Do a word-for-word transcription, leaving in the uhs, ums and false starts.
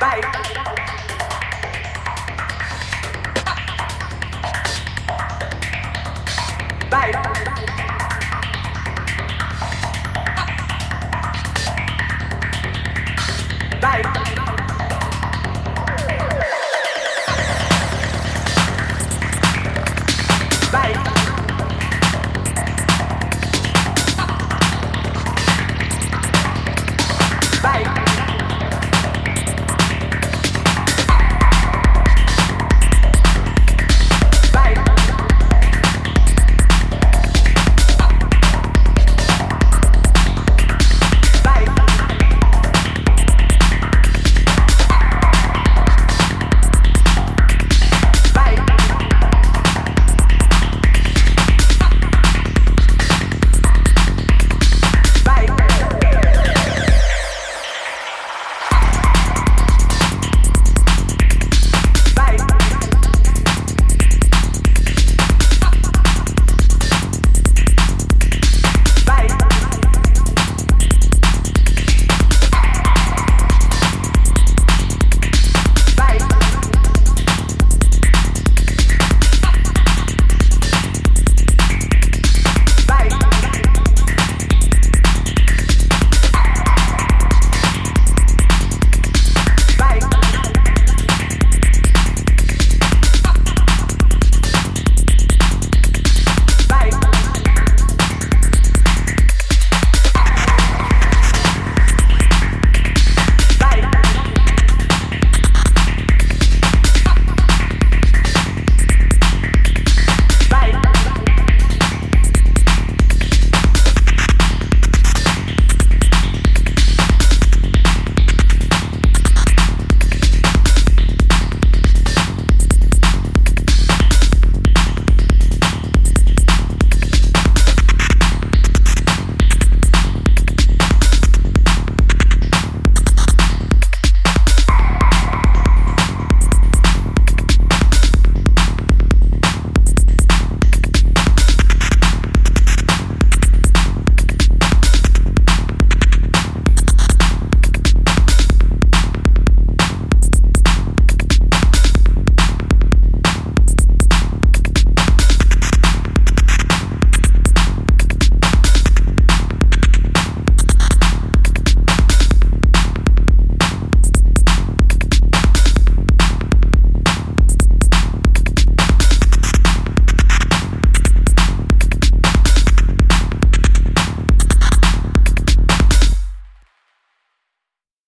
Bye.